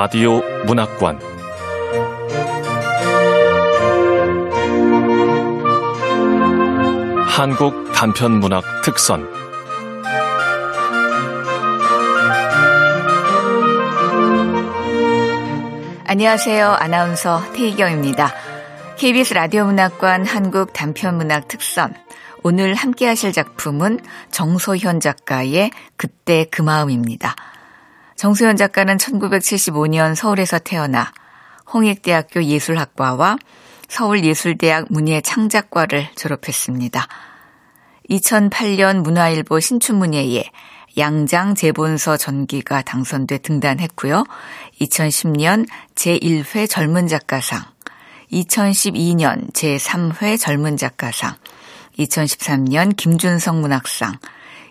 라디오 문학관 한국 단편문학 특선 안녕하세요. 아나운서 태희경입니다. KBS 라디오 문학관 한국 단편문학 특선 오늘 함께 하실 작품은 정소현 작가의 그때 그 마음입니다. 정소현 작가는 1975년 서울에서 태어나 홍익대학교 예술학과와 서울예술대학 문예창작과를 졸업했습니다. 2008년 문화일보 신춘문예에 양장 재본서 전기가 당선돼 등단했고요. 2010년 제1회 젊은 작가상, 2012년 제3회 젊은 작가상, 2013년 김준성 문학상,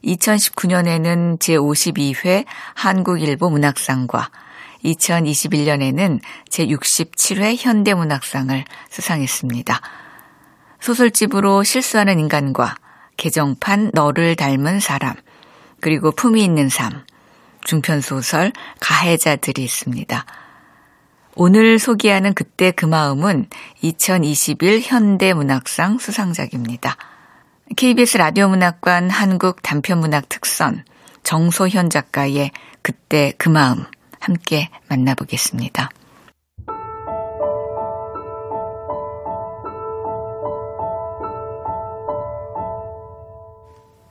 2019년에는 제52회 한국일보 문학상과 2021년에는 제67회 현대문학상을 수상했습니다. 소설집으로 실수하는 인간과 개정판 너를 닮은 사람, 그리고 품이 있는 삶, 중편소설 가해자들이 있습니다. 오늘 소개하는 그때 그 마음은 2021 현대문학상 수상작입니다. KBS 라디오 문학관 한국 단편문학 특선 정소현 작가의 그때 그 마음 함께 만나보겠습니다.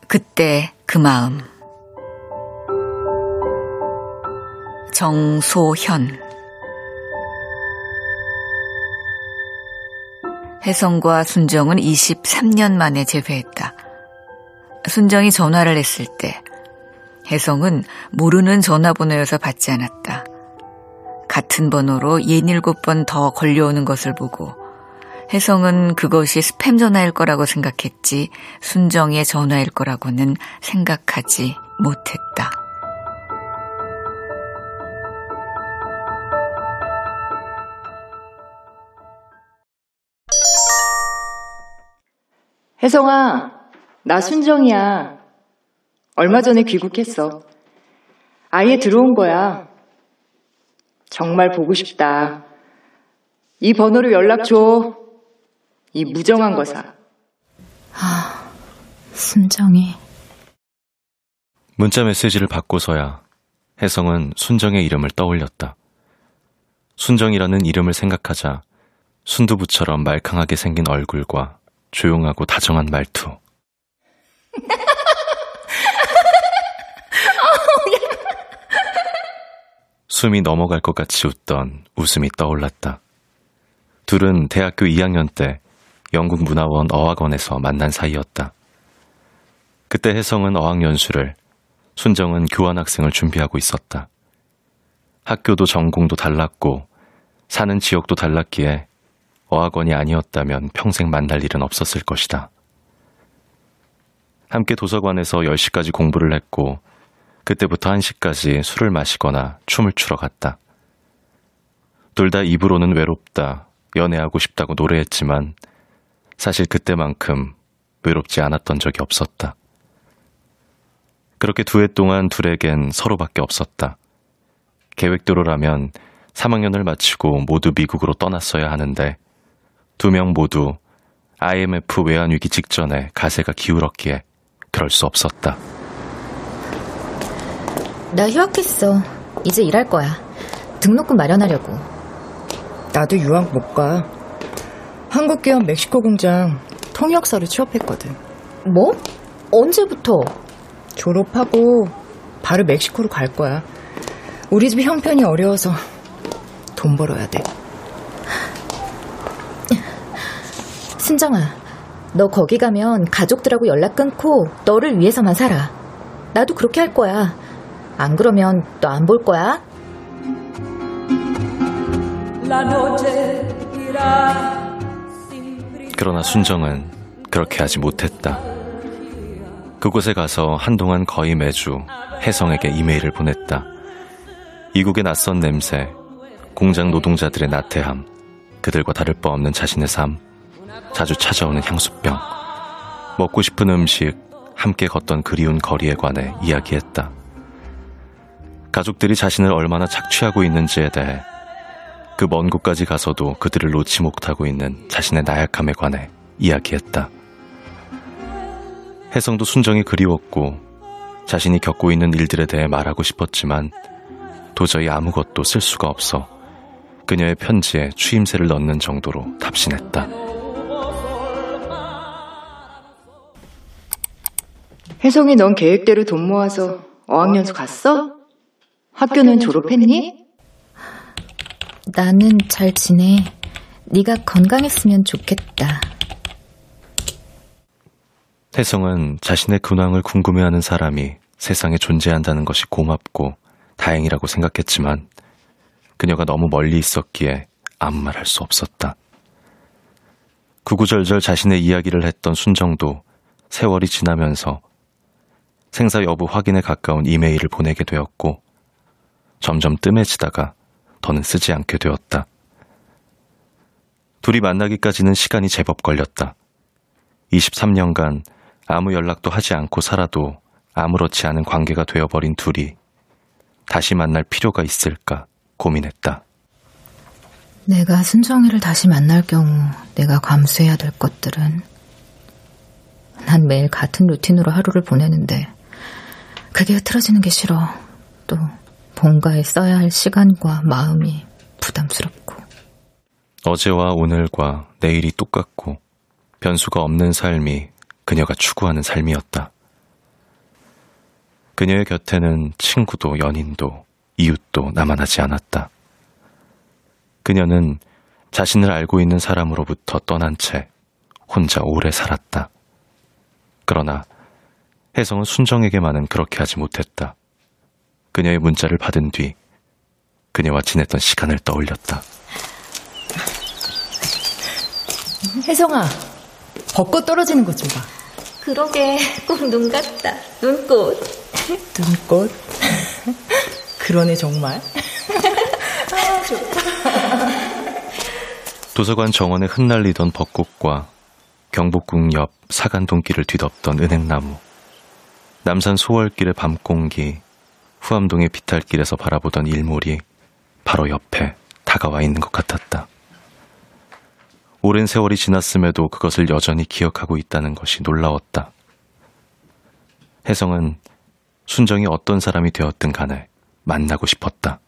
그때 그 마음 정소현 혜성과 순정은 23년 만에 재회했다. 순정이 전화를 했을 때 혜성은 모르는 전화번호여서 받지 않았다. 같은 번호로 67번 더 걸려오는 것을 보고 혜성은 그것이 스팸 전화일 거라고 생각했지 순정의 전화일 거라고는 생각하지 못했다. 혜성아, 나 순정이야. 얼마 전에 귀국했어. 아예 들어온 거야. 정말 보고 싶다. 이 번호로 연락 줘. 이 무정한 거사. 아, 순정이. 문자 메시지를 받고서야 혜성은 순정의 이름을 떠올렸다. 순정이라는 이름을 생각하자 순두부처럼 말캉하게 생긴 얼굴과 조용하고 다정한 말투. 숨이 넘어갈 것 같이 웃던 웃음이 떠올랐다. 둘은 대학교 2학년 때 영국문화원 어학원에서 만난 사이였다. 그때 혜성은 어학연수를, 순정은 교환학생을 준비하고 있었다. 학교도 전공도 달랐고 사는 지역도 달랐기에 어학원이 아니었다면 평생 만날 일은 없었을 것이다. 함께 도서관에서 10시까지 공부를 했고 그때부터 1시까지 술을 마시거나 춤을 추러 갔다. 둘 다 입으로는 외롭다, 연애하고 싶다고 노래했지만 사실 그때만큼 외롭지 않았던 적이 없었다. 그렇게 두 해 동안 둘에겐 서로밖에 없었다. 계획대로라면 3학년을 마치고 모두 미국으로 떠났어야 하는데 두 명 모두 IMF 외환위기 직전에 가세가 기울었기에 그럴 수 없었다. 나 휴학했어. 이제 일할 거야. 등록금 마련하려고. 나도 유학 못 가. 한국 기업 멕시코 공장 통역사로 취업했거든. 뭐? 언제부터? 졸업하고 바로 멕시코로 갈 거야. 우리 집 형편이 어려워서 돈 벌어야 돼. 순정아, 너 거기 가면 가족들하고 연락 끊고 너를 위해서만 살아. 나도 그렇게 할 거야. 안 그러면 너 안 볼 거야. 그러나 순정은 그렇게 하지 못했다. 그곳에 가서 한동안 거의 매주 혜성에게 이메일을 보냈다. 이국의 낯선 냄새, 공장 노동자들의 나태함, 그들과 다를 바 없는 자신의 삶, 자주 찾아오는 향수병, 먹고 싶은 음식, 함께 걷던 그리운 거리에 관해 이야기했다. 가족들이 자신을 얼마나 착취하고 있는지에 대해, 그 먼 곳까지 가서도 그들을 놓지 못하고 있는 자신의 나약함에 관해 이야기했다. 혜성도 순정이 그리웠고 자신이 겪고 있는 일들에 대해 말하고 싶었지만 도저히 아무것도 쓸 수가 없어 그녀의 편지에 추임새를 넣는 정도로 답신했다. 혜성이 넌 계획대로 돈 모아서 어학연수 갔어? 학교는 졸업했니? 나는 잘 지내. 네가 건강했으면 좋겠다. 혜성은 자신의 근황을 궁금해하는 사람이 세상에 존재한다는 것이 고맙고 다행이라고 생각했지만 그녀가 너무 멀리 있었기에 아무 말 할 수 없었다. 구구절절 자신의 이야기를 했던 순정도 세월이 지나면서 생사 여부 확인에 가까운 이메일을 보내게 되었고 점점 뜸해지다가 더는 쓰지 않게 되었다. 둘이 만나기까지는 시간이 제법 걸렸다. 23년간 아무 연락도 하지 않고 살아도 아무렇지 않은 관계가 되어버린 둘이 다시 만날 필요가 있을까 고민했다. 내가 순정이를 다시 만날 경우 내가 감수해야 될 것들은, 난 매일 같은 루틴으로 하루를 보내는데 그게 흐트러지는 게 싫어. 또 뭔가에 써야 할 시간과 마음이 부담스럽고. 어제와 오늘과 내일이 똑같고 변수가 없는 삶이 그녀가 추구하는 삶이었다. 그녀의 곁에는 친구도 연인도 이웃도 남아나지 않았다. 그녀는 자신을 알고 있는 사람으로부터 떠난 채 혼자 오래 살았다. 그러나 혜성은 순정에게만은 그렇게 하지 못했다. 그녀의 문자를 받은 뒤 그녀와 지냈던 시간을 떠올렸다. 혜성아, 벚꽃 떨어지는 것 좀 봐. 그러게, 꼭 눈 같다. 눈꽃. 눈꽃? 그러네 정말. 아, 좋다. 도서관 정원에 흩날리던 벚꽃과 경복궁 옆 사간동길을 뒤덮던 은행나무, 남산 소월길의 밤공기, 후암동의 비탈길에서 바라보던 일몰이 바로 옆에 다가와 있는 것 같았다. 오랜 세월이 지났음에도 그것을 여전히 기억하고 있다는 것이 놀라웠다. 혜성은 순정이 어떤 사람이 되었든 간에 만나고 싶었다.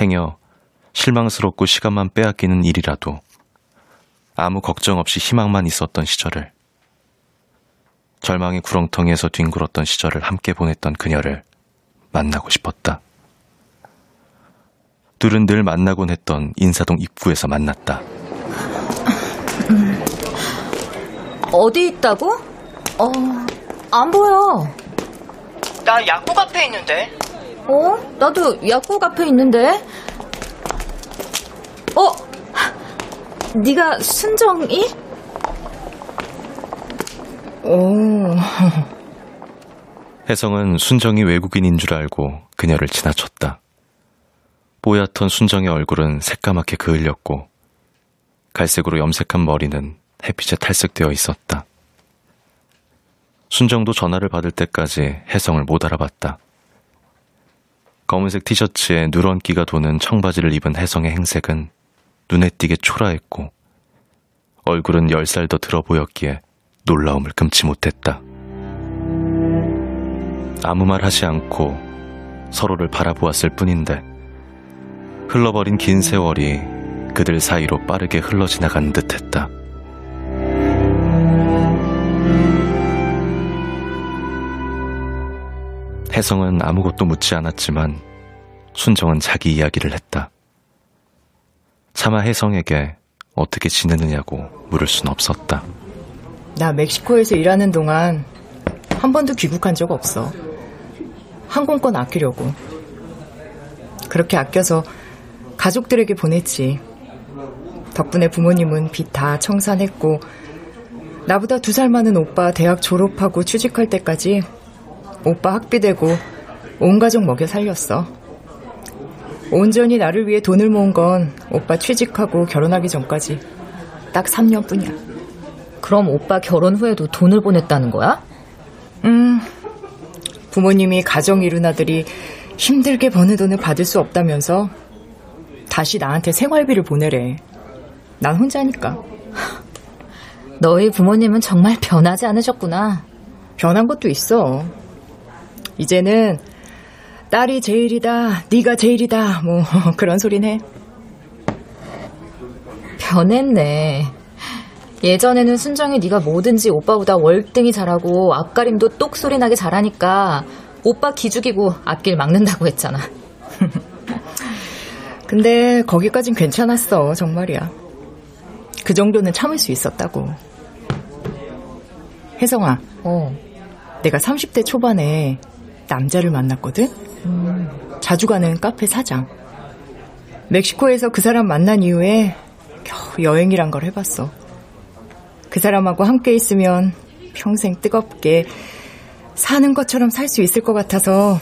행여 실망스럽고 시간만 빼앗기는 일이라도, 아무 걱정 없이 희망만 있었던 시절을, 절망의 구렁텅이에서 뒹굴었던 시절을 함께 보냈던 그녀를 만나고 싶었다. 둘은 늘 만나곤 했던 인사동 입구에서 만났다. 어디 있다고? 안 보여. 나 약국 앞에 있는데. 나도 약국 앞에 있는데. 네가 순정이? 혜성은 순정이 외국인인 줄 알고 그녀를 지나쳤다. 뽀얗던 순정의 얼굴은 새까맣게 그을렸고 갈색으로 염색한 머리는 햇빛에 탈색되어 있었다. 순정도 전화를 받을 때까지 혜성을 못 알아봤다. 검은색 티셔츠에 누런기가 도는 청바지를 입은 혜성의 행색은 눈에 띄게 초라했고 얼굴은 10살 더 들어 보였기에 놀라움을 금치 못했다. 아무 말 하지 않고 서로를 바라보았을 뿐인데 흘러버린 긴 세월이 그들 사이로 빠르게 흘러지나간 듯했다. 혜성은 아무것도 묻지 않았지만 순정은 자기 이야기를 했다. 차마 혜성에게 어떻게 지내느냐고 물을 순 없었다. 나 멕시코에서 일하는 동안 한 번도 귀국한 적 없어. 항공권 아끼려고. 그렇게 아껴서 가족들에게 보냈지. 덕분에 부모님은 빚 다 청산했고 나보다 2살 많은 오빠 대학 졸업하고 취직할 때까지 오빠 학비 대고 온 가족 먹여 살렸어. 온전히 나를 위해 돈을 모은 건 오빠 취직하고 결혼하기 전까지 딱 3년뿐이야. 그럼 오빠 결혼 후에도 돈을 보냈다는 거야? 부모님이 가정 이룬 아들이 힘들게 버는 돈을 받을 수 없다면서 다시 나한테 생활비를 보내래. 난 혼자니까. 너희 부모님은 정말 변하지 않으셨구나. 변한 것도 있어. 이제는 딸이 제일이다, 네가 제일이다, 뭐 그런 소리네. 변했네. 예전에는 순정이 네가 뭐든지 오빠보다 월등히 잘하고 앞가림도 똑소리나게 잘하니까 오빠 기죽이고 앞길 막는다고 했잖아. 근데 거기까진 괜찮았어, 정말이야. 그 정도는 참을 수 있었다고. 혜성아, 내가 30대 초반에 남자를 만났거든? 자주 가는 카페 사장. 멕시코에서 그 사람 만난 이후에 겨우 여행이란 걸 해봤어. 그 사람하고 함께 있으면 평생 뜨겁게 사는 것처럼 살 수 있을 것 같아서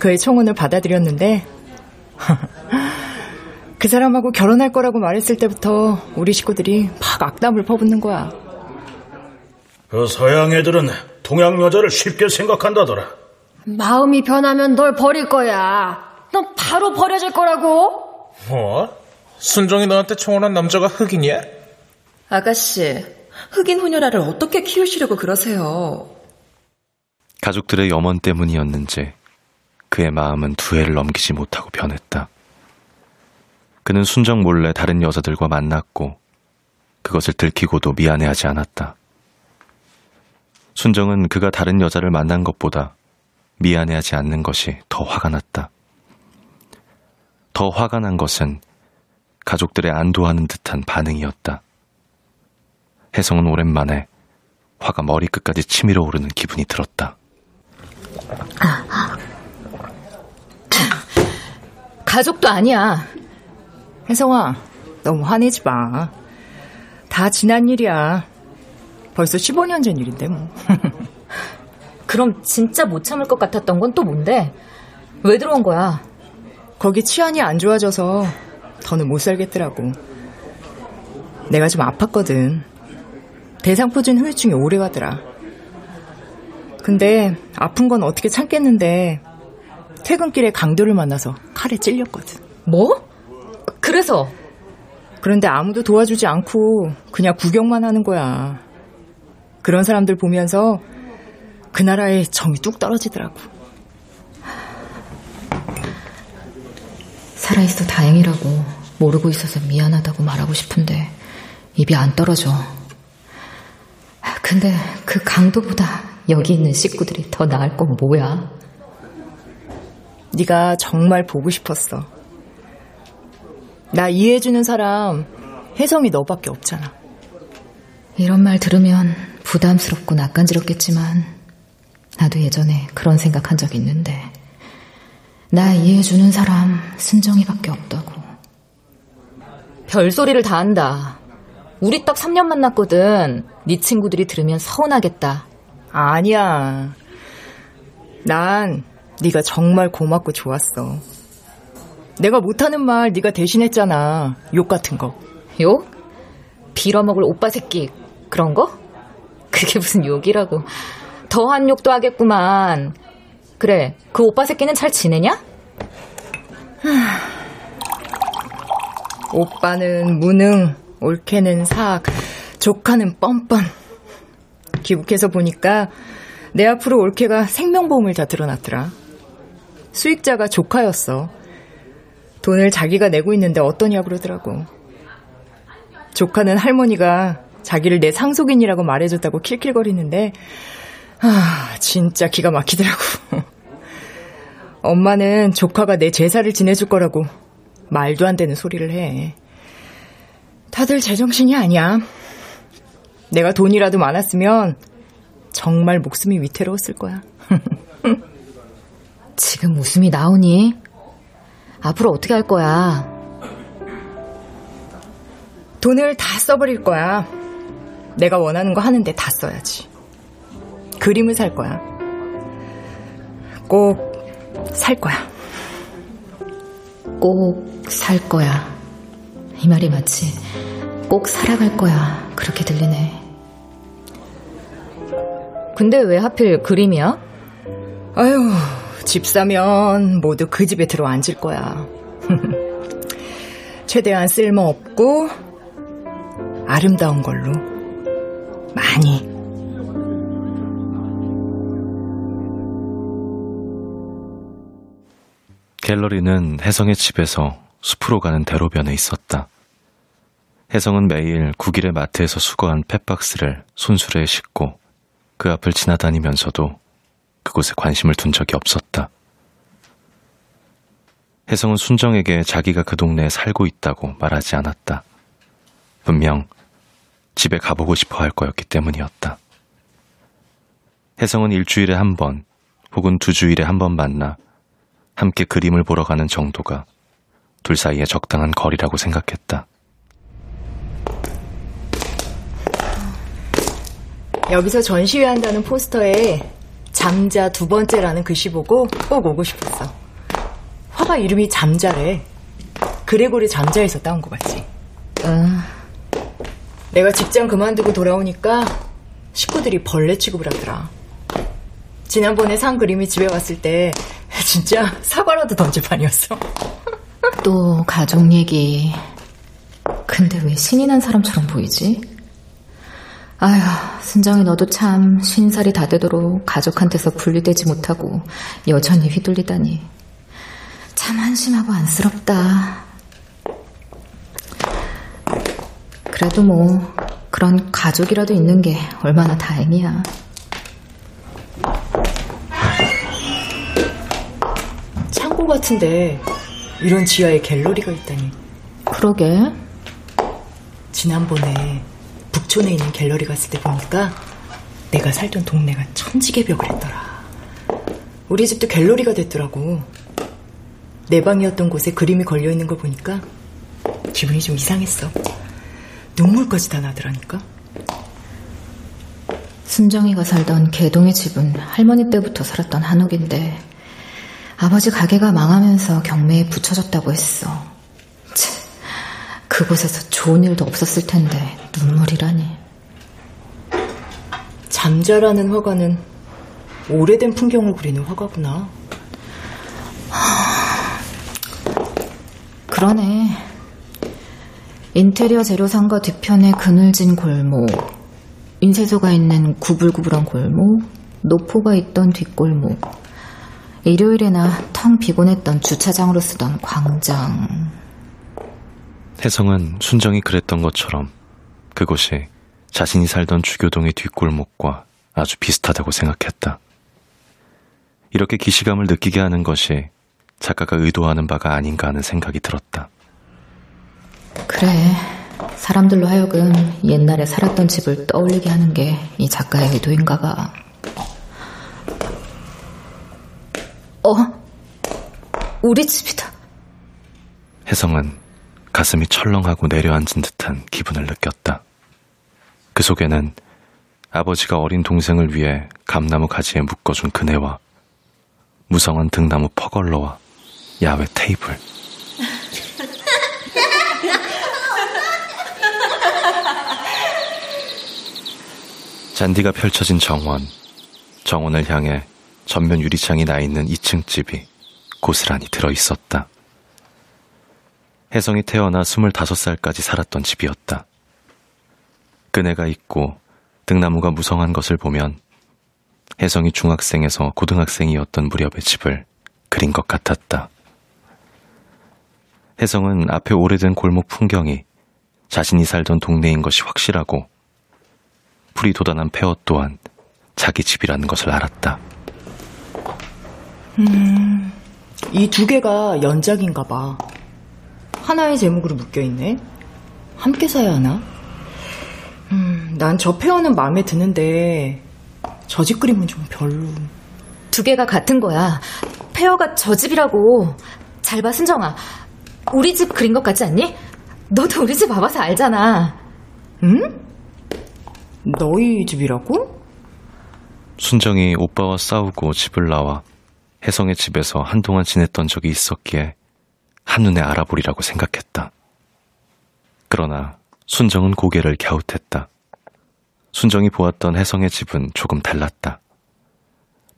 그의 청혼을 받아들였는데 그 사람하고 결혼할 거라고 말했을 때부터 우리 식구들이 막 악담을 퍼붓는 거야. 그 서양 애들은 동양 여자를 쉽게 생각한다더라. 마음이 변하면 널 버릴 거야. 넌 바로 버려질 거라고. 뭐? 순정이 너한테 청혼한 남자가 흑인이야? 아가씨, 흑인 혼혈아를 어떻게 키우시려고 그러세요? 가족들의 염원 때문이었는지 그의 마음은 두 해를 넘기지 못하고 변했다. 그는 순정 몰래 다른 여자들과 만났고 그것을 들키고도 미안해하지 않았다. 순정은 그가 다른 여자를 만난 것보다 미안해하지 않는 것이 더 화가 났다. 더 화가 난 것은 가족들의 안도하는 듯한 반응이었다. 혜성은 오랜만에 화가 머리끝까지 치밀어 오르는 기분이 들었다. 가족도 아니야. 혜성아, 너무 화내지 마. 다 지난 일이야. 벌써 15년 전 일인데 뭐. 그럼 진짜 못 참을 것 같았던 건 또 뭔데? 왜 들어온 거야? 거기 치안이 안 좋아져서 더는 못 살겠더라고. 내가 좀 아팠거든. 대상포진 후유증이 오래 가더라. 근데 아픈 건 어떻게 참겠는데 퇴근길에 강도를 만나서 칼에 찔렸거든. 뭐? 그래서? 그런데 아무도 도와주지 않고 그냥 구경만 하는 거야. 그런 사람들 보면서 그 나라에 정이 뚝 떨어지더라고. 살아있어 다행이라고 모르고 있어서 미안하다고 말하고 싶은데 입이 안 떨어져. 근데 그 강도보다 여기 있는 식구들이 더 나을 건 뭐야? 네가 정말 보고 싶었어. 나 이해해주는 사람 혜성이 너밖에 없잖아. 이런 말 들으면 부담스럽고 낯간지럽겠지만 나도 예전에 그런 생각한 적 있는데 나 이해해주는 사람 순정이밖에 없다고. 별소리를 다 한다. 우리 딱 3년 만났거든. 네 친구들이 들으면 서운하겠다. 아니야. 난 네가 정말 고맙고 좋았어. 내가 못하는 말 네가 대신했잖아. 욕 같은 거. 욕? 빌어먹을 오빠 새끼 그런 거? 그게 무슨 욕이라고. 더한 욕도 하겠구만. 그래, 그 오빠 새끼는 잘 지내냐? 오빠는 무능, 올케는 사악, 조카는 뻔뻔. 귀국해서 보니까 내 앞으로 올케가 생명보험을 다 들어놨더라. 수익자가 조카였어. 돈을 자기가 내고 있는데 어떠냐 그러더라고. 조카는 할머니가 자기를 내 상속인이라고 말해줬다고 킬킬거리는데 아, 진짜 기가 막히더라고. 엄마는 조카가 내 제사를 지내줄 거라고 말도 안 되는 소리를 해. 다들 제정신이 아니야. 내가 돈이라도 많았으면 정말 목숨이 위태로웠을 거야. 지금 웃음이 나오니? 앞으로 어떻게 할 거야? 돈을 다 써버릴 거야. 내가 원하는 거 하는데 다 써야지. 그림을 살 거야. 꼭 살 거야. 꼭 살 거야. 이 말이 마치 꼭 살아갈 거야 그렇게 들리네. 근데 왜 하필 그림이야? 아유, 집 사면 모두 그 집에 들어앉을 거야. 최대한 쓸모없고 아름다운 걸로 많이. 갤러리는 혜성의 집에서 숲으로 가는 대로변에 있었다. 혜성은 매일 9길의 마트에서 수거한 펫박스를 손수레에 싣고 그 앞을 지나다니면서도 그곳에 관심을 둔 적이 없었다. 혜성은 순정에게 자기가 그 동네에 살고 있다고 말하지 않았다. 분명 집에 가보고 싶어 할 거였기 때문이었다. 혜성은 일주일에 한 번 혹은 2주일에 한 번 만나 함께 그림을 보러 가는 정도가 둘 사이의 적당한 거리라고 생각했다. 여기서 전시회 한다는 포스터에 잠자 2번째라는 글씨 보고 꼭 오고 싶었어. 화가 이름이 잠자래. 그레고리 잠자에서 따온 거 맞지? 응. 내가 직장 그만두고 돌아오니까 식구들이 벌레 취급을 하더라. 지난번에 산 그림이 집에 왔을 때 진짜 사과라도 던질 판이었어. 또 가족 얘기. 근데 왜 신이 난 사람처럼 보이지? 아휴, 순정이 너도 참 50살이 다 되도록 가족한테서 분리되지 못하고 여전히 휘둘리다니. 참 한심하고 안쓰럽다. 그래도 뭐 그런 가족이라도 있는 게 얼마나 다행이야. 같은데 이런 지하에 갤러리가 있다니. 그러게. 지난번에 북촌에 있는 갤러리 갔을 때 보니까 내가 살던 동네가 천지개벽을 했더라. 우리 집도 갤러리가 됐더라고. 내 방이었던 곳에 그림이 걸려있는 걸 보니까 기분이 좀 이상했어. 눈물까지 다 나더라니까. 순정이가 살던 개동의 집은 할머니 때부터 살았던 한옥인데 아버지 가게가 망하면서 경매에 붙여졌다고 했어. 참, 그곳에서 좋은 일도 없었을 텐데 눈물이라니. 잠자라는 화가는 오래된 풍경을 그리는 화가구나. 그러네. 인테리어 재료상가 뒤편에 그늘진 골목, 인쇄소가 있는 구불구불한 골목, 노포가 있던 뒷골목, 일요일에나 텅 비곤했던 주차장으로 쓰던 광장. 혜성은 순정이 그랬던 것처럼 그곳이 자신이 살던 주교동의 뒷골목과 아주 비슷하다고 생각했다. 이렇게 기시감을 느끼게 하는 것이 작가가 의도하는 바가 아닌가 하는 생각이 들었다. 그래, 사람들로 하여금 옛날에 살았던 집을 떠올리게 하는 게 이 작가의 의도인가 봐. 우리 집이다. 혜성은 가슴이 철렁하고 내려앉은 듯한 기분을 느꼈다. 그 속에는 아버지가 어린 동생을 위해 감나무 가지에 묶어준 그네와 무성한 등나무 퍼걸러와 야외 테이블. 잔디가 펼쳐진 정원을 향해 전면 유리창이 나 있는 2층 집이 고스란히 들어있었다. 혜성이 태어나 25살까지 살았던 집이었다. 그네가 있고 등나무가 무성한 것을 보면 혜성이 중학생에서 고등학생이었던 무렵의 집을 그린 것 같았다. 혜성은 앞에 오래된 골목 풍경이 자신이 살던 동네인 것이 확실하고 풀이 돋아난 폐허 또한 자기 집이라는 것을 알았다. 이 두 개가 연작인가 봐. 하나의 제목으로 묶여있네. 함께 사야 하나? 난 저 폐허는 마음에 드는데 저 집 그림은 좀 별로. 두 개가 같은 거야. 폐허가 저 집이라고. 잘 봐, 순정아. 우리 집 그린 것 같지 않니? 너도 우리 집 와봐서 알잖아. 응? 너희 집이라고? 순정이 오빠와 싸우고 집을 나와 혜성의 집에서 한동안 지냈던 적이 있었기에 한눈에 알아보리라고 생각했다. 그러나 순정은 고개를 갸웃했다. 순정이 보았던 혜성의 집은 조금 달랐다.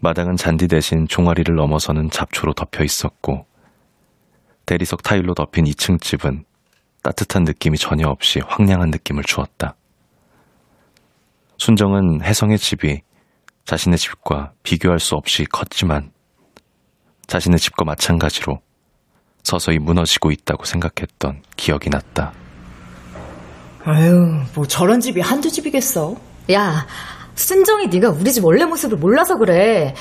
마당은 잔디 대신 종아리를 넘어서는 잡초로 덮여 있었고 대리석 타일로 덮인 2층 집은 따뜻한 느낌이 전혀 없이 황량한 느낌을 주었다. 순정은 혜성의 집이 자신의 집과 비교할 수 없이 컸지만 자신의 집과 마찬가지로 서서히 무너지고 있다고 생각했던 기억이 났다. 아유, 뭐 저런 집이 한두 집이겠어. 야, 순정이 네가 우리 집 원래 모습을 몰라서 그래.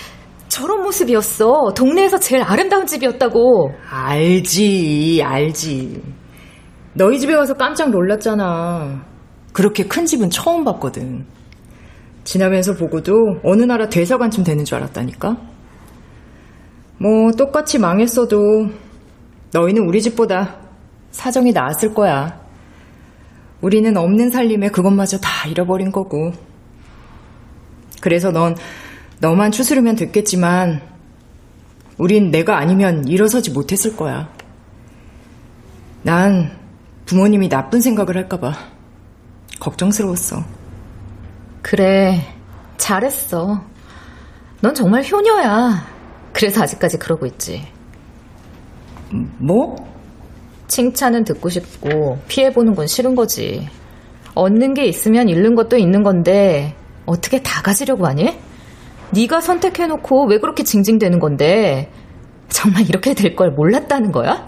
저런 모습이었어. 동네에서 제일 아름다운 집이었다고. 알지. 너희 집에 와서 깜짝 놀랐잖아. 그렇게 큰 집은 처음 봤거든. 지나면서 보고도 어느 나라 대사관쯤 되는 줄 알았다니까. 뭐 똑같이 망했어도 너희는 우리 집보다 사정이 나았을 거야. 우리는 없는 살림에 그것마저 다 잃어버린 거고. 그래서 너만 추스르면 됐겠지만 우린 내가 아니면 일어서지 못했을 거야. 난 부모님이 나쁜 생각을 할까 봐 걱정스러웠어. 그래, 잘했어. 넌 정말 효녀야. 그래서 아직까지 그러고 있지. 뭐? 칭찬은 듣고 싶고 피해보는 건 싫은 거지. 얻는 게 있으면 잃는 것도 있는 건데 어떻게 다 가지려고 하니? 네가 선택해놓고 왜 그렇게 징징대는 건데? 정말 이렇게 될 걸 몰랐다는 거야?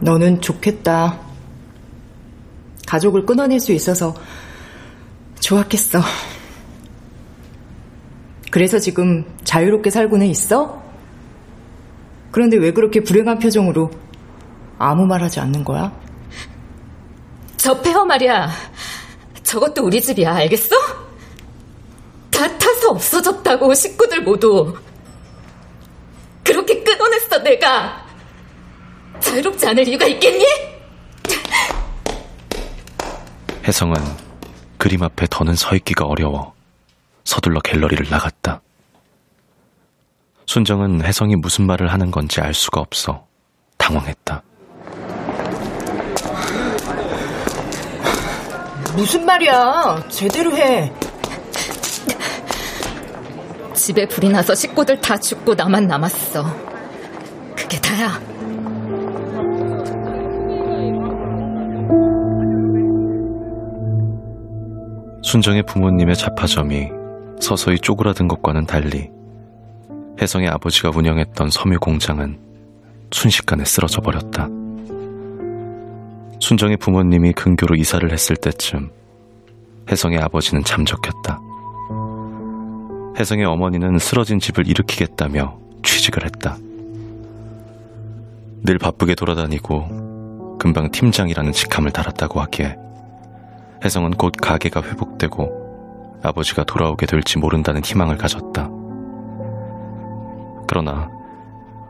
너는 좋겠다. 가족을 끊어낼 수 있어서 좋았겠어. 그래서 지금 자유롭게 살고는 있어? 그런데 왜 그렇게 불행한 표정으로 아무 말 하지 않는 거야? 저 폐허 말이야. 저것도 우리 집이야, 알겠어? 다 타서 없어졌다고, 식구들 모두. 그렇게 끊어냈어, 내가. 자유롭지 않을 이유가 있겠니? 혜성은 그림 앞에 더는 서있기가 어려워 서둘러 갤러리를 나갔다. 순정은 혜성이 무슨 말을 하는 건지 알 수가 없어 당황했다. 무슨 말이야. 제대로 해. 집에 불이 나서 식구들 다 죽고 나만 남았어. 그게 다야. 순정의 부모님의 자파점이 서서히 쪼그라든 것과는 달리 혜성의 아버지가 운영했던 섬유 공장은 순식간에 쓰러져 버렸다. 순정의 부모님이 근교로 이사를 했을 때쯤 혜성의 아버지는 잠적했다. 혜성의 어머니는 쓰러진 집을 일으키겠다며 취직을 했다. 늘 바쁘게 돌아다니고 금방 팀장이라는 직함을 달았다고 하기에 혜성은 곧 가게가 회복되고 아버지가 돌아오게 될지 모른다는 희망을 가졌다. 그러나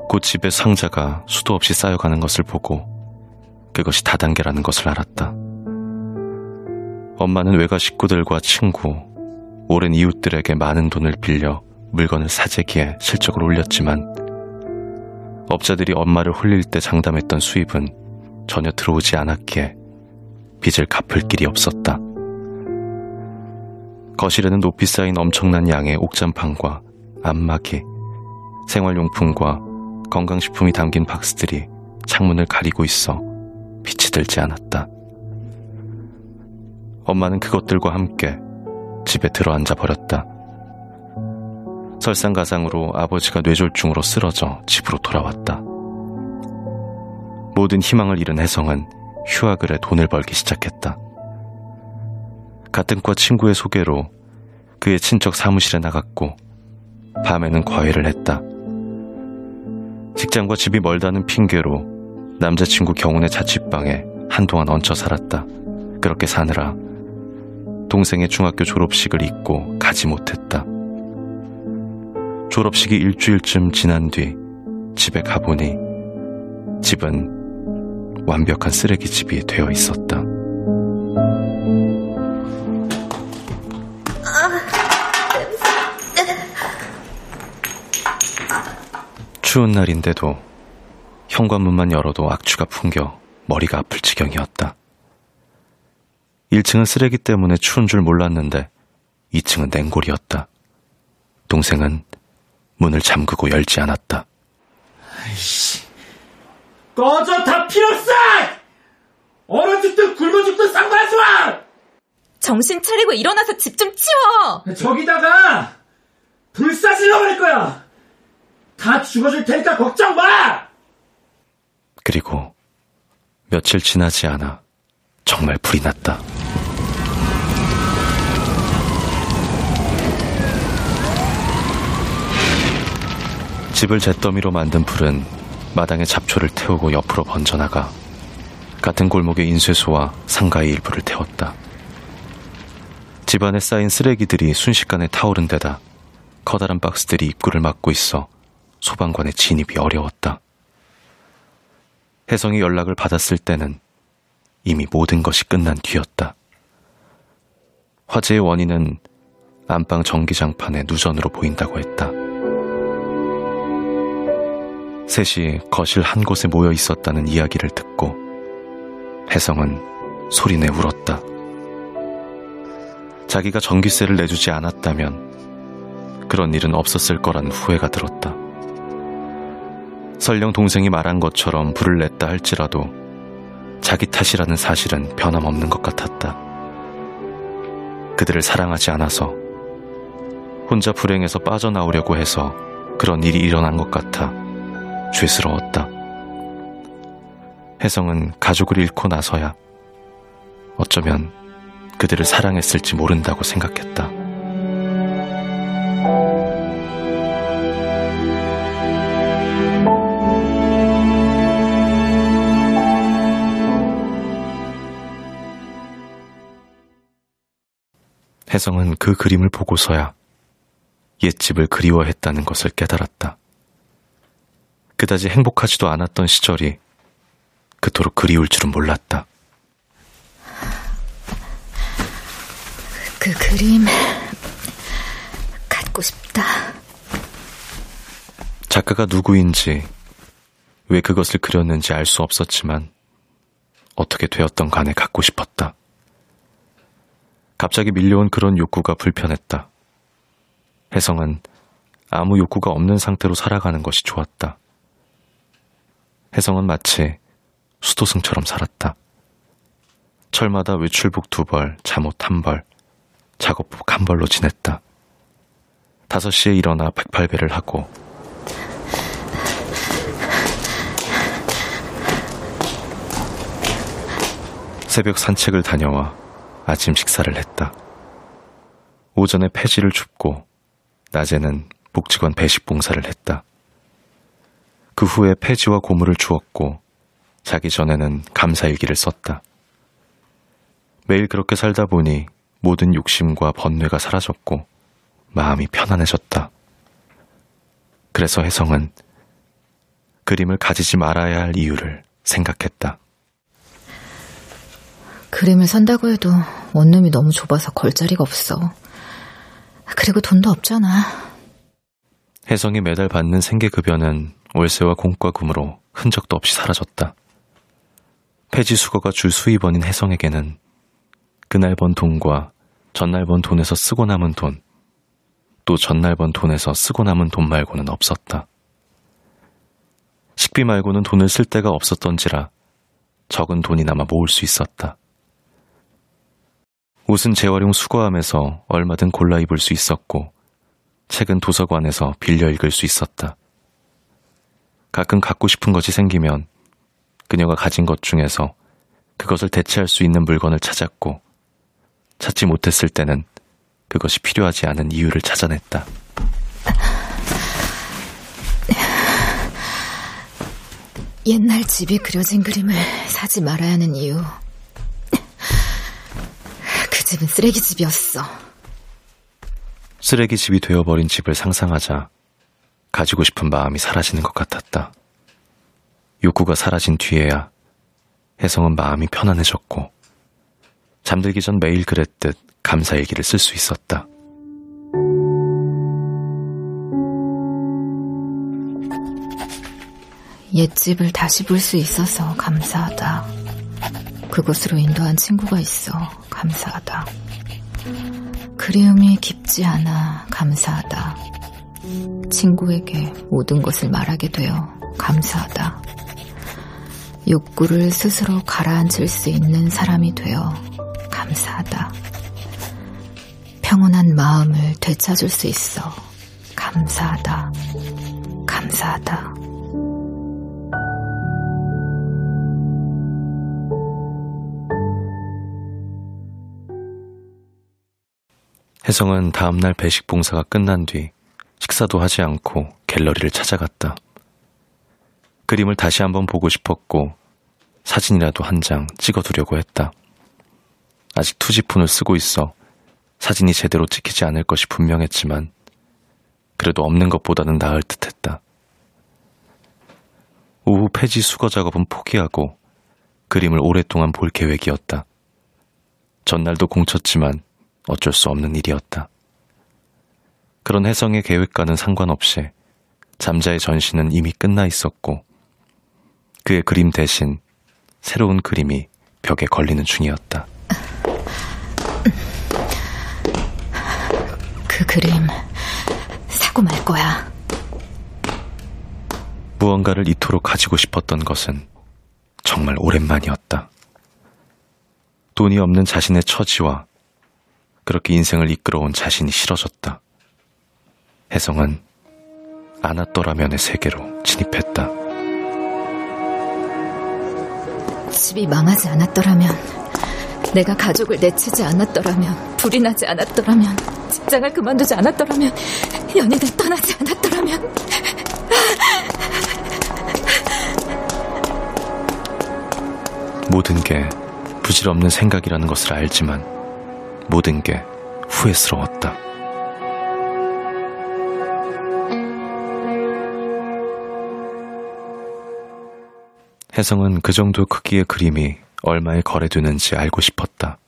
곧 집에 상자가 수도 없이 쌓여가는 것을 보고 그것이 다단계라는 것을 알았다. 엄마는 외가 식구들과 친구, 오랜 이웃들에게 많은 돈을 빌려 물건을 사재기에 실적을 올렸지만 업자들이 엄마를 홀릴 때 장담했던 수입은 전혀 들어오지 않았기에 빚을 갚을 길이 없었다. 거실에는 높이 쌓인 엄청난 양의 옥잠판과 안마기, 생활용품과 건강식품이 담긴 박스들이 창문을 가리고 있어 빛이 들지 않았다. 엄마는 그것들과 함께 집에 들어앉아 버렸다. 설상가상으로 아버지가 뇌졸중으로 쓰러져 집으로 돌아왔다. 모든 희망을 잃은 혜성은 휴학을 해 돈을 벌기 시작했다. 같은 과 친구의 소개로 그의 친척 사무실에 나갔고 밤에는 과외를 했다. 직장과 집이 멀다는 핑계로 남자친구 경훈의 자취방에 한동안 얹혀 살았다. 그렇게 사느라 동생의 중학교 졸업식을 잊고 가지 못했다. 졸업식이 일주일쯤 지난 뒤 집에 가보니 집은 완벽한 쓰레기집이 되어 있었다. 추운 날인데도 현관문만 열어도 악취가 풍겨 머리가 아플 지경이었다. 1층은 쓰레기 때문에 추운 줄 몰랐는데 2층은 냉골이었다. 동생은 문을 잠그고 열지 않았다. 아이씨, 꺼져, 다 필요 없어! 얼어 죽든 굶어 죽든 상관하지 마! 정신 차리고 일어나서 집 좀 치워! 저기다가 불사 질러버릴 거야! 다 죽어줄 테니까 걱정 마! 그리고 며칠 지나지 않아 정말 불이 났다. 집을 잿더미로 만든 불은 마당에 잡초를 태우고 옆으로 번져나가 같은 골목의 인쇄소와 상가의 일부를 태웠다. 집안에 쌓인 쓰레기들이 순식간에 타오른 데다 커다란 박스들이 입구를 막고 있어 소방관의 진입이 어려웠다. 혜성이 연락을 받았을 때는 이미 모든 것이 끝난 뒤였다. 화재의 원인은 안방 전기장판의 누전으로 보인다고 했다. 셋이 거실 한 곳에 모여 있었다는 이야기를 듣고 혜성은 소리내 울었다. 자기가 전기세를 내주지 않았다면 그런 일은 없었을 거라는 후회가 들었다. 설령 동생이 말한 것처럼 불을 냈다 할지라도 자기 탓이라는 사실은 변함없는 것 같았다. 그들을 사랑하지 않아서 혼자 불행에서 빠져나오려고 해서 그런 일이 일어난 것 같아 죄스러웠다. 혜성은 가족을 잃고 나서야 어쩌면 그들을 사랑했을지 모른다고 생각했다. 혜성은 그 그림을 보고서야 옛집을 그리워했다는 것을 깨달았다. 그다지 행복하지도 않았던 시절이 그토록 그리울 줄은 몰랐다. 그 그림 갖고 싶다. 작가가 누구인지 왜 그것을 그렸는지 알 수 없었지만 어떻게 되었던 간에 갖고 싶었다. 갑자기 밀려온 그런 욕구가 불편했다. 혜성은 아무 욕구가 없는 상태로 살아가는 것이 좋았다. 혜성은 마치 수도승처럼 살았다. 철마다 외출복 2벌, 잠옷 1벌, 작업복 1벌로 지냈다. 5시에 일어나 108배를 하고 새벽 산책을 다녀와 아침 식사를 했다. 오전에 폐지를 줍고 낮에는 복지관 배식 봉사를 했다. 그 후에 폐지와 고무를 주웠고 자기 전에는 감사일기를 썼다. 매일 그렇게 살다 보니 모든 욕심과 번뇌가 사라졌고 마음이 편안해졌다. 그래서 혜성은 그림을 가지지 말아야 할 이유를 생각했다. 그림을 산다고 해도 원룸이 너무 좁아서 걸 자리가 없어. 그리고 돈도 없잖아. 혜성이 매달 받는 생계급여는 월세와 공과금으로 흔적도 없이 사라졌다. 폐지 수거가 주 수입원인 혜성에게는 그날 번 돈과 전날 번 돈에서 쓰고 남은 돈, 또 전날 번 돈에서 쓰고 남은 돈 말고는 없었다. 식비 말고는 돈을 쓸 데가 없었던지라 적은 돈이나마 모을 수 있었다. 옷은 재활용 수거함에서 얼마든 골라 입을 수 있었고 책은 도서관에서 빌려 읽을 수 있었다. 가끔 갖고 싶은 것이 생기면 그녀가 가진 것 중에서 그것을 대체할 수 있는 물건을 찾았고 찾지 못했을 때는 그것이 필요하지 않은 이유를 찾아냈다. 옛날 집이 그려진 그림을 사지 말아야 하는 이유. 그 집은 쓰레기집이었어. 쓰레기집이 되어버린 집을 상상하자 가지고 싶은 마음이 사라지는 것 같았다. 욕구가 사라진 뒤에야 혜성은 마음이 편안해졌고 잠들기 전 매일 그랬듯 감사일기를 쓸 수 있었다. 옛집을 다시 볼 수 있어서 감사하다. 그곳으로 인도한 친구가 있어 감사하다. 그리움이 깊지 않아 감사하다. 친구에게 모든 것을 말하게 되어 감사하다. 욕구를 스스로 가라앉힐 수 있는 사람이 되어 감사하다. 평온한 마음을 되찾을 수 있어 감사하다. 감사하다. 혜성은 다음날 배식 봉사가 끝난 뒤 식사도 하지 않고 갤러리를 찾아갔다. 그림을 다시 한번 보고 싶었고 사진이라도 한 장 찍어두려고 했다. 아직 투지폰을 쓰고 있어 사진이 제대로 찍히지 않을 것이 분명했지만 그래도 없는 것보다는 나을 듯했다. 오후 폐지 수거 작업은 포기하고 그림을 오랫동안 볼 계획이었다. 전날도 공쳤지만 어쩔 수 없는 일이었다. 그런 혜성의 계획과는 상관없이 잠자의 전시는 이미 끝나 있었고 그의 그림 대신 새로운 그림이 벽에 걸리는 중이었다. 그 그림 사고 말 거야. 무언가를 이토록 가지고 싶었던 것은 정말 오랜만이었다. 돈이 없는 자신의 처지와 그렇게 인생을 이끌어온 자신이 싫어졌다. 혜성은 안았더라면의 세계로 진입했다. 집이 망하지 않았더라면, 내가 가족을 내치지 않았더라면, 불이 나지 않았더라면, 직장을 그만두지 않았더라면, 연인을 떠나지 않았더라면. 모든 게 부질없는 생각이라는 것을 알지만 모든 게 후회스러웠다. 혜성은 그 정도 크기의 그림이 얼마에 거래되는지 알고 싶었다.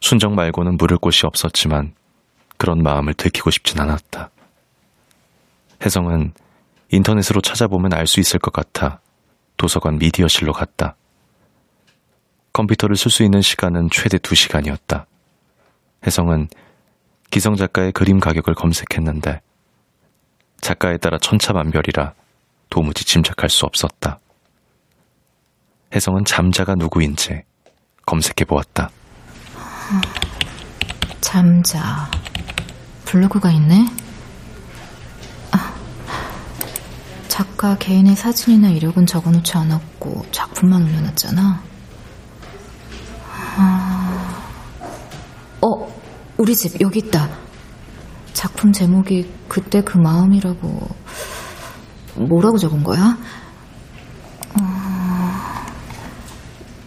순정 말고는 물을 곳이 없었지만 그런 마음을 들키고 싶진 않았다. 혜성은 인터넷으로 찾아보면 알 수 있을 것 같아 도서관 미디어실로 갔다. 컴퓨터를 쓸 수 있는 시간은 최대 2시간이었다. 혜성은 기성 작가의 그림 가격을 검색했는데 작가에 따라 천차만별이라 도무지 짐작할 수 없었다. 혜성은 잠자가 누구인지 검색해보았다. 잠자. 블로그가 있네? 작가 개인의 사진이나 이력은 적어놓지 않았고 작품만 올려놨잖아. 우리 집 여기 있다. 작품 제목이 그때 그 마음이라고. 뭐라고 적은 거야?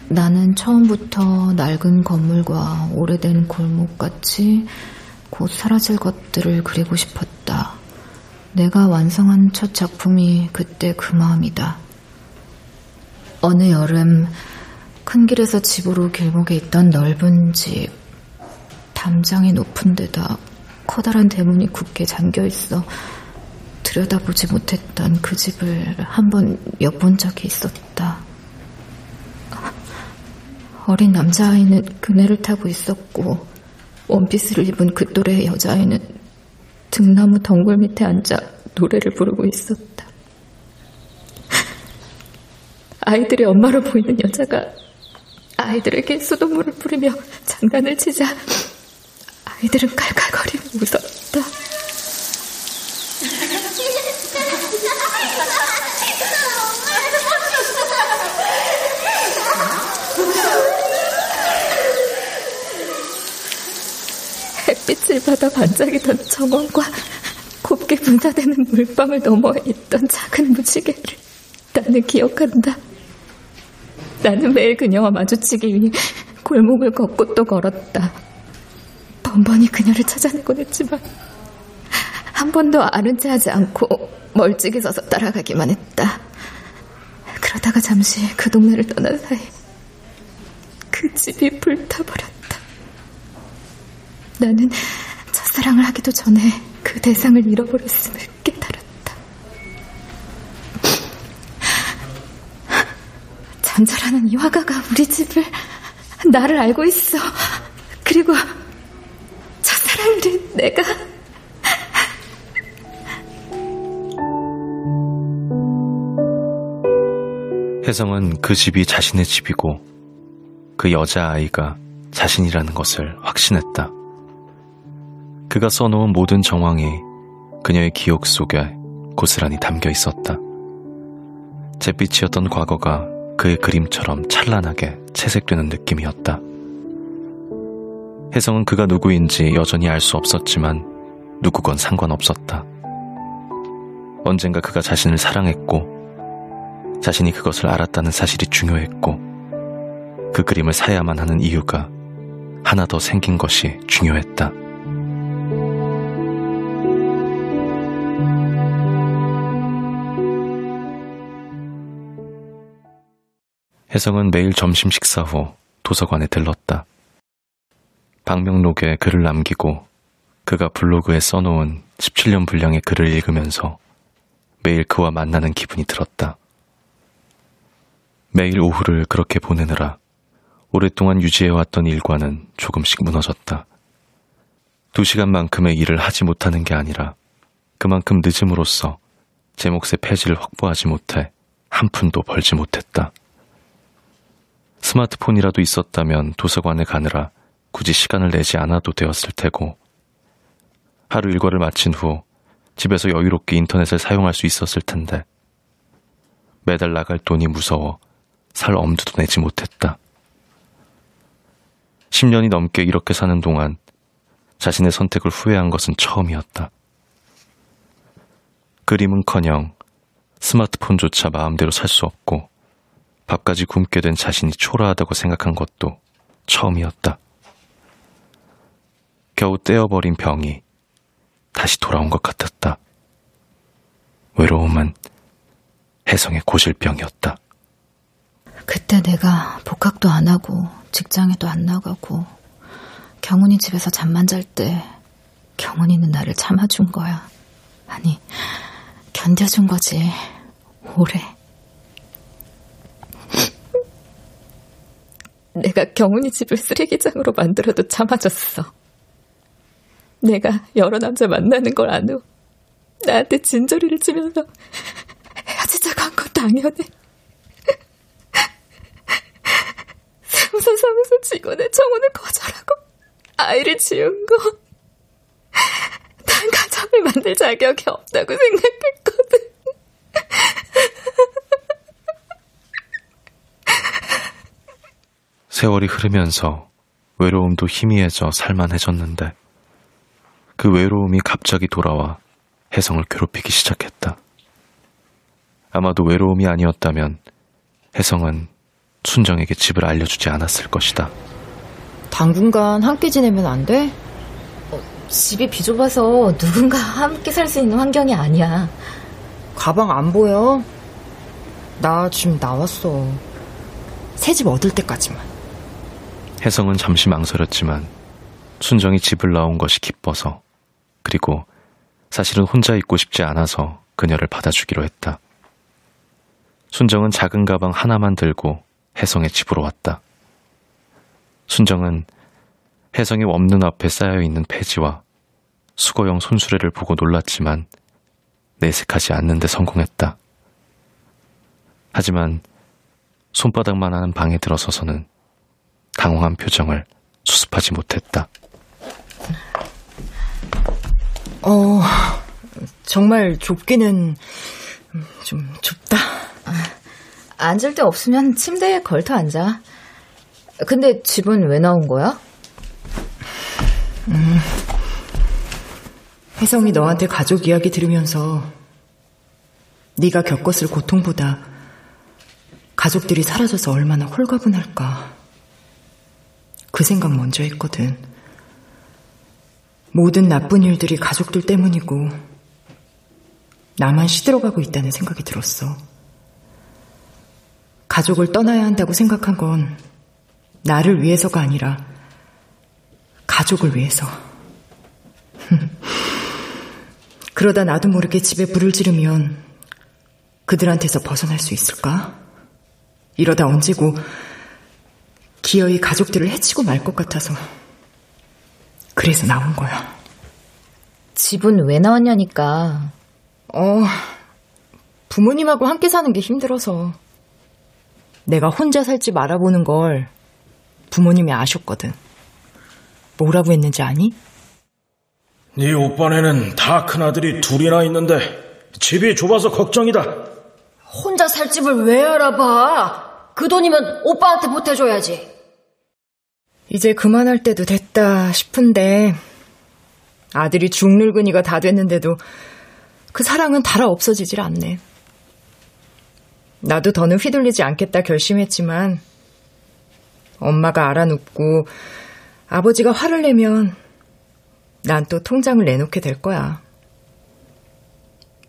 나는 처음부터 낡은 건물과 오래된 골목같이 곧 사라질 것들을 그리고 싶었다. 내가 완성한 첫 작품이 그때 그 마음이다. 어느 여름 큰 길에서 집으로 길목에 있던 넓은 집. 담장이 높은 데다 커다란 대문이 굳게 잠겨있어 들여다보지 못했던 그 집을 한번 엿본 적이 있었다. 어린 남자아이는 그네를 타고 있었고 원피스를 입은 그 또래의 여자아이는 등나무 덩굴 밑에 앉아 노래를 부르고 있었다. 아이들의 엄마로 보이는 여자가 아이들에게 수돗물을 뿌리며 장난을 치자 아이들은 깔깔거리며 웃었다. 햇빛을 받아 반짝이던 정원과 곱게 분사되는 물방울 너머에 있던 작은 무지개를 나는 기억한다. 나는 매일 그녀와 마주치기 위해 골목을 걷고 또 걸었다. 번번이 그녀를 찾아내곤 했지만 한 번도 아는 체 하지 않고 멀찍이 서서 따라가기만 했다. 그러다가 잠시 그 동네를 떠난 사이 그 집이 불타버렸다. 나는 첫사랑을 하기도 전에 그 대상을 잃어버렸음을 깨달았다. 잠자라는 이 화가가 우리 집을, 나를 알고 있어. 그리고 내가... 혜성은 그 집이 자신의 집이고 그 여자아이가 자신이라는 것을 확신했다. 그가 써놓은 모든 정황이 그녀의 기억 속에 고스란히 담겨 있었다. 잿빛이었던 과거가 그의 그림처럼 찬란하게 채색되는 느낌이었다. 혜성은 그가 누구인지 여전히 알 수 없었지만 누구건 상관없었다. 언젠가 그가 자신을 사랑했고 자신이 그것을 알았다는 사실이 중요했고 그 그림을 사야만 하는 이유가 하나 더 생긴 것이 중요했다. 혜성은 매일 점심 식사 후 도서관에 들렀다. 방명록에 글을 남기고 그가 블로그에 써놓은 17년 분량의 글을 읽으면서 매일 그와 만나는 기분이 들었다. 매일 오후를 그렇게 보내느라 오랫동안 유지해왔던 일과는 조금씩 무너졌다. 2시간만큼의 일을 하지 못하는 게 아니라 그만큼 늦음으로써 제 몫의 폐지를 확보하지 못해 한 푼도 벌지 못했다. 스마트폰이라도 있었다면 도서관에 가느라 굳이 시간을 내지 않아도 되었을 테고 하루 일과를 마친 후 집에서 여유롭게 인터넷을 사용할 수 있었을 텐데 매달 나갈 돈이 무서워 살 엄두도 내지 못했다. 10년이 넘게 이렇게 사는 동안 자신의 선택을 후회한 것은 처음이었다. 그림은커녕 스마트폰조차 마음대로 살 수 없고 밥까지 굶게 된 자신이 초라하다고 생각한 것도 처음이었다. 겨우 떼어버린 병이 다시 돌아온 것 같았다. 외로움은 혜성의 고질병이었다. 그때 내가 복학도 안 하고 직장에도 안 나가고 경훈이 집에서 잠만 잘 때 경훈이는 나를 참아준 거야. 아니, 견뎌준 거지. 오래. 내가 경훈이 집을 쓰레기장으로 만들어도 참아줬어. 내가 여러 남자 만나는 걸 안 후 나한테 진저리를 치면서 헤어지자고 한 건 당연해. 삼사삼에서 직원의 청혼을 거절하고 아이를 지은 거 난 가정을 만들 자격이 없다고 생각했거든. 세월이 흐르면서 외로움도 희미해져 살만해졌는데 그 외로움이 갑자기 돌아와 혜성을 괴롭히기 시작했다. 아마도 외로움이 아니었다면 혜성은 순정에게 집을 알려주지 않았을 것이다. 당분간 함께 지내면 안 돼? 집이 비좁아서 누군가 함께 살 수 있는 환경이 아니야. 가방 안 보여? 나 지금 나왔어. 새 집 얻을 때까지만. 혜성은 잠시 망설였지만 순정이 집을 나온 것이 기뻐서 그리고 사실은 혼자 있고 싶지 않아서 그녀를 받아주기로 했다. 순정은 작은 가방 하나만 들고 혜성의 집으로 왔다. 순정은 혜성의 원룸 앞에 쌓여있는 폐지와 수거용 손수레를 보고 놀랐지만 내색하지 않는 데 성공했다. 하지만 손바닥만 하는 방에 들어서서는 당황한 표정을 수습하지 못했다. 정말 좁기는 좀 좁다. 앉을 데 없으면 침대에 걸터 앉아. 근데 집은 왜 나온 거야? 혜성이 너한테 가족 이야기 들으면서 네가 겪었을 고통보다 가족들이 사라져서 얼마나 홀가분할까 그 생각 먼저 했거든. 모든 나쁜 일들이 가족들 때문이고 나만 시들어가고 있다는 생각이 들었어. 가족을 떠나야 한다고 생각한 건 나를 위해서가 아니라 가족을 위해서. 그러다 나도 모르게 집에 불을 지르면 그들한테서 벗어날 수 있을까? 이러다 언제고 기어이 가족들을 해치고 말 것 같아서 그래서 나온 거야. 집은 왜 나왔냐니까. 부모님하고 함께 사는 게 힘들어서. 내가 혼자 살 집 알아보는 걸 부모님이 아셨거든. 뭐라고 했는지 아니? 네 오빠네는 다 큰아들이 둘이나 있는데 집이 좁아서 걱정이다. 혼자 살 집을 왜 알아봐? 그 돈이면 오빠한테 보태줘야지. 이제 그만할 때도 됐다 싶은데 아들이 중늙은이가 다 됐는데도 그 사랑은 달아 없어지질 않네. 나도 더는 휘둘리지 않겠다 결심했지만 엄마가 알아눕고 아버지가 화를 내면 난 또 통장을 내놓게 될 거야.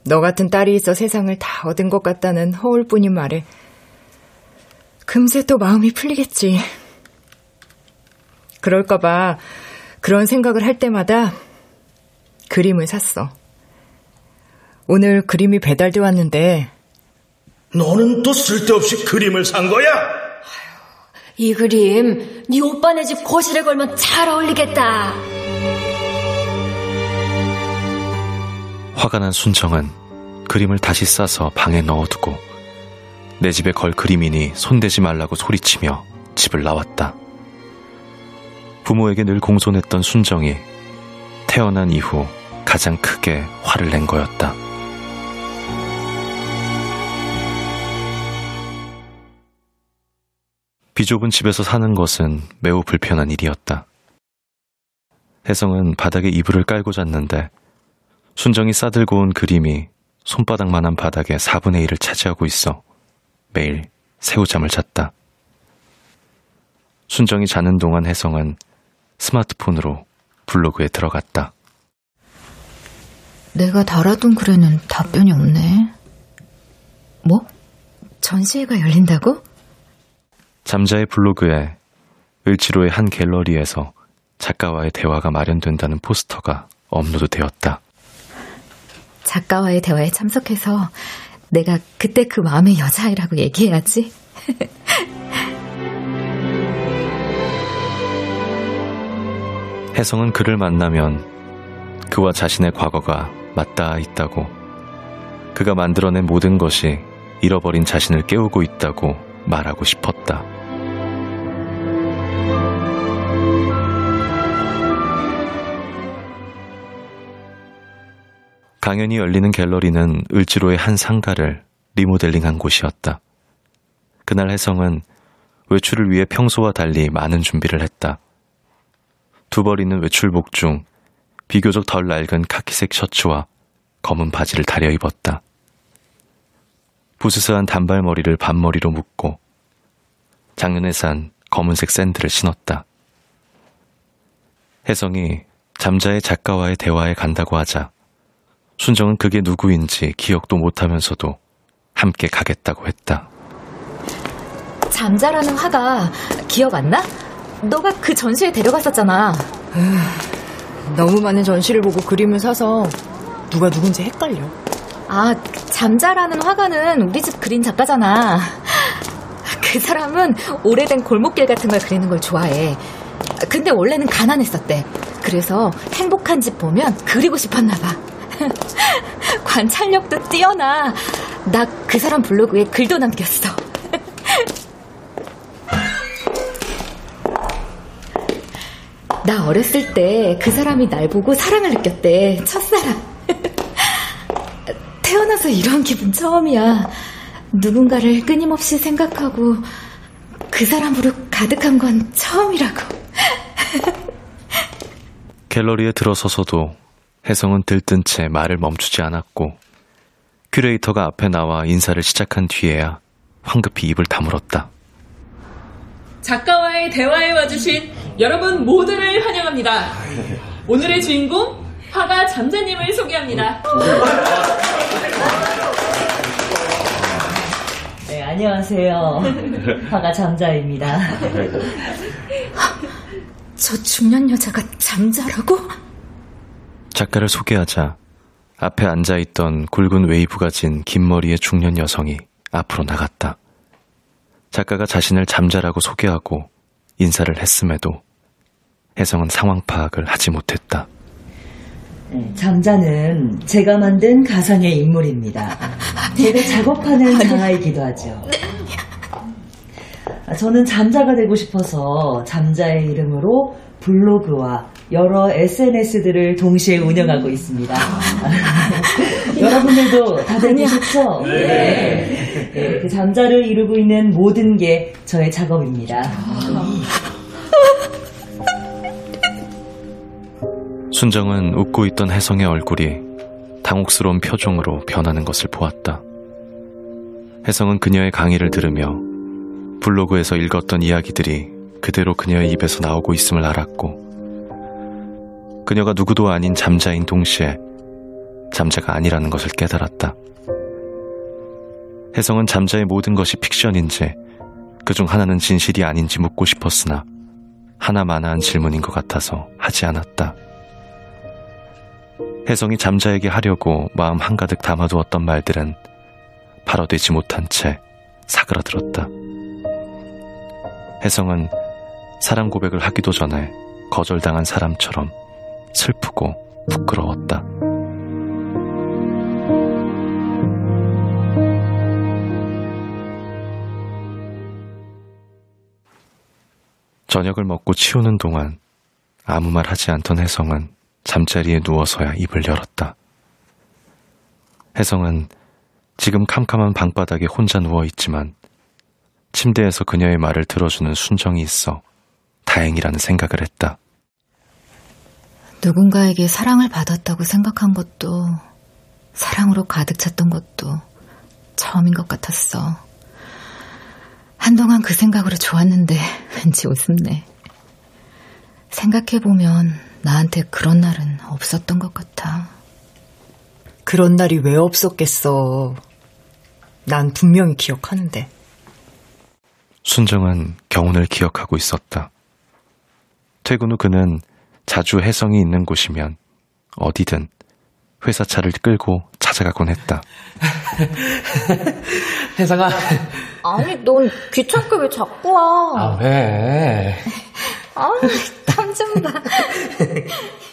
너 같은 딸이 있어 세상을 다 얻은 것 같다는 허울뿐인 말에 금세 또 마음이 풀리겠지. 그럴까 봐 그런 생각을 할 때마다 그림을 샀어. 오늘 그림이 배달돼 왔는데. 너는 또 쓸데없이 그림을 산 거야? 이 그림 네 오빠네 집 거실에 걸면 잘 어울리겠다. 화가 난 순정은 그림을 다시 싸서 방에 넣어두고 내 집에 걸 그림이니 손대지 말라고 소리치며 집을 나왔다. 부모에게 늘 공손했던 순정이 태어난 이후 가장 크게 화를 낸 거였다. 비좁은 집에서 사는 것은 매우 불편한 일이었다. 혜성은 바닥에 이불을 깔고 잤는데 순정이 싸들고 온 그림이 손바닥만한 바닥에 4분의 1을 차지하고 있어 매일 새우잠을 잤다. 순정이 자는 동안 혜성은 스마트폰으로 블로그에 들어갔다. 내가 달아둔 글에는 답변이 없네. 뭐? 전시회가 열린다고? 잠자의 블로그에 을지로의 한 갤러리에서 작가와의 대화가 마련된다는 포스터가 업로드되었다. 작가와의 대화에 참석해서 내가 그때 그 마음의 여자아이라고 얘기해야지. 혜성은 그를 만나면 그와 자신의 과거가 맞닿아 있다고, 그가 만들어낸 모든 것이 잃어버린 자신을 깨우고 있다고 말하고 싶었다. 강연이 열리는 갤러리는 을지로의 한 상가를 리모델링한 곳이었다. 그날 혜성은 외출을 위해 평소와 달리 많은 준비를 했다. 두벌이는 외출복 중 비교적 덜 낡은 카키색 셔츠와 검은 바지를 다려 입었다. 부스스한 단발머리를 반머리로 묶고 작년에 산 검은색 샌들을 신었다. 혜성이 잠자의 작가와의 대화에 간다고 하자 순정은 그게 누구인지 기억도 못하면서도 함께 가겠다고 했다. 잠자라는 화가 기억 안 나? 너가 그 전시에 데려갔었잖아. 너무 많은 전시를 보고 그림을 사서 누가 누군지 헷갈려. 잠자라는 화가는 우리 집 그림 작가잖아. 그 사람은 오래된 골목길 같은 걸 그리는 걸 좋아해. 근데 원래는 가난했었대. 그래서 행복한 집 보면 그리고 싶었나 봐. 관찰력도 뛰어나. 나 그 사람 블로그에 글도 남겼어. 나 어렸을 때 그 사람이 날 보고 사랑을 느꼈대. 첫사랑. 태어나서 이런 기분 처음이야. 누군가를 끊임없이 생각하고 그 사람으로 가득한 건 처음이라고. 갤러리에 들어서서도 혜성은 들뜬 채 말을 멈추지 않았고 큐레이터가 앞에 나와 인사를 시작한 뒤에야 황급히 입을 다물었다. 작가와의 대화에 와주신 여러분 모두를 환영합니다. 오늘의 주인공 화가 잠자님을 소개합니다. 네, 안녕하세요. 화가 잠자입니다. 저 중년 여자가 잠자라고? 작가를 소개하자 앞에 앉아있던 굵은 웨이브가 진 긴 머리의 중년 여성이 앞으로 나갔다. 작가가 자신을 잠자라고 소개하고 인사를 했음에도 혜성은 상황 파악을 하지 못했다. 잠자는 제가 만든 가상의 인물입니다. 제가 작업하는 자아이기도 하죠. 저는 잠자가 되고 싶어서 잠자의 이름으로 블로그와 여러 SNS들을 동시에 운영하고 있습니다. 여러분들도 다들 보셨죠? 네. 네, 그 잠자를 이루고 있는 모든 게 저의 작업입니다. 순정은 웃고 있던 혜성의 얼굴이 당혹스러운 표정으로 변하는 것을 보았다. 혜성은 그녀의 강의를 들으며 블로그에서 읽었던 이야기들이 그대로 그녀의 입에서 나오고 있음을 알았고, 그녀가 누구도 아닌 잠자인 동시에 잠자가 아니라는 것을 깨달았다. 혜성은 잠자의 모든 것이 픽션인지 그중 하나는 진실이 아닌지 묻고 싶었으나 하나마나한 질문인 것 같아서 하지 않았다. 혜성이 잠자에게 하려고 마음 한가득 담아두었던 말들은 발어되지 못한 채 사그라들었다. 혜성은 사랑 고백을 하기도 전에 거절당한 사람처럼 슬프고 부끄러웠다. 저녁을 먹고 치우는 동안 아무 말 하지 않던 혜성은 잠자리에 누워서야 입을 열었다. 혜성은 지금 캄캄한 방바닥에 혼자 누워있지만 침대에서 그녀의 말을 들어주는 순정이 있어 다행이라는 생각을 했다. 누군가에게 사랑을 받았다고 생각한 것도, 사랑으로 가득 찼던 것도 처음인 것 같았어. 한동안 그 생각으로 좋았는데 왠지 우습네. 생각해보면 나한테 그런 날은 없었던 것 같아. 그런 날이 왜 없었겠어. 난 분명히 기억하는데. 순정은 경운을 기억하고 있었다. 퇴근 후 그는 자주 혜성이 있는 곳이면 어디든 회사 차를 끌고 찾아가곤 했다. 혜성아. 아니, 넌 귀찮게 왜 자꾸 와. 아, 왜? 땀 좀 봐.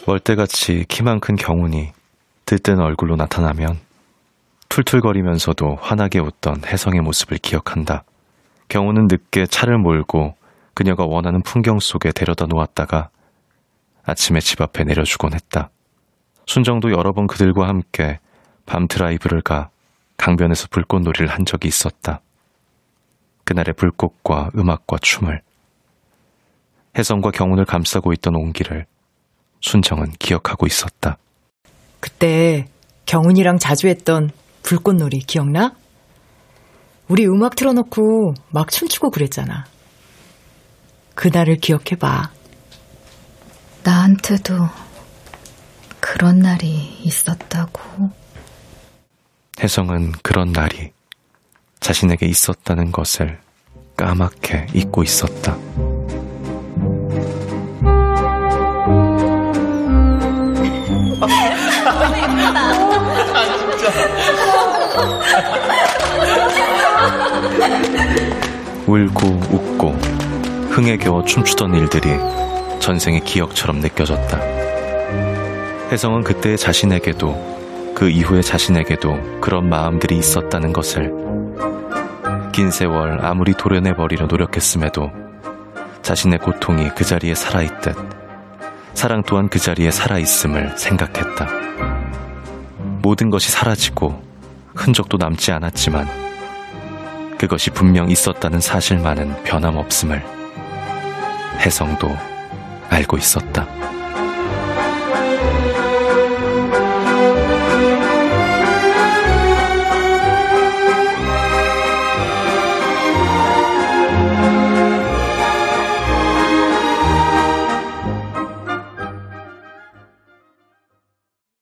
월대같이 키만 큰 경훈이 들뜬 얼굴로 나타나면 툴툴거리면서도 환하게 웃던 혜성의 모습을 기억한다. 경훈은 늦게 차를 몰고 그녀가 원하는 풍경 속에 데려다 놓았다가 아침에 집 앞에 내려주곤 했다. 순정도 여러 번 그들과 함께 밤 드라이브를 가 강변에서 불꽃놀이를 한 적이 있었다. 그날의 불꽃과 음악과 춤을, 혜성과 경운을 감싸고 있던 온기를 순정은 기억하고 있었다. 그때 경운이랑 자주 했던 불꽃놀이 기억나? 우리 음악 틀어놓고 막 춤추고 그랬잖아. 그날을 기억해봐. 나한테도 그런 날이 있었다고. 혜성은 그런 날이 자신에게 있었다는 것을 까맣게 잊고 있었다. 울고 웃고 흥에 겨워 춤추던 일들이 전생의 기억처럼 느껴졌다. 혜성은 그때의 자신에게도 그 이후의 자신에게도 그런 마음들이 있었다는 것을, 긴 세월 아무리 도려내버리려 노력했음에도 자신의 고통이 그 자리에 살아있듯 사랑 또한 그 자리에 살아있음을 생각했다. 모든 것이 사라지고 흔적도 남지 않았지만 그것이 분명 있었다는 사실만은 변함없음을 혜성도 알고 있었다.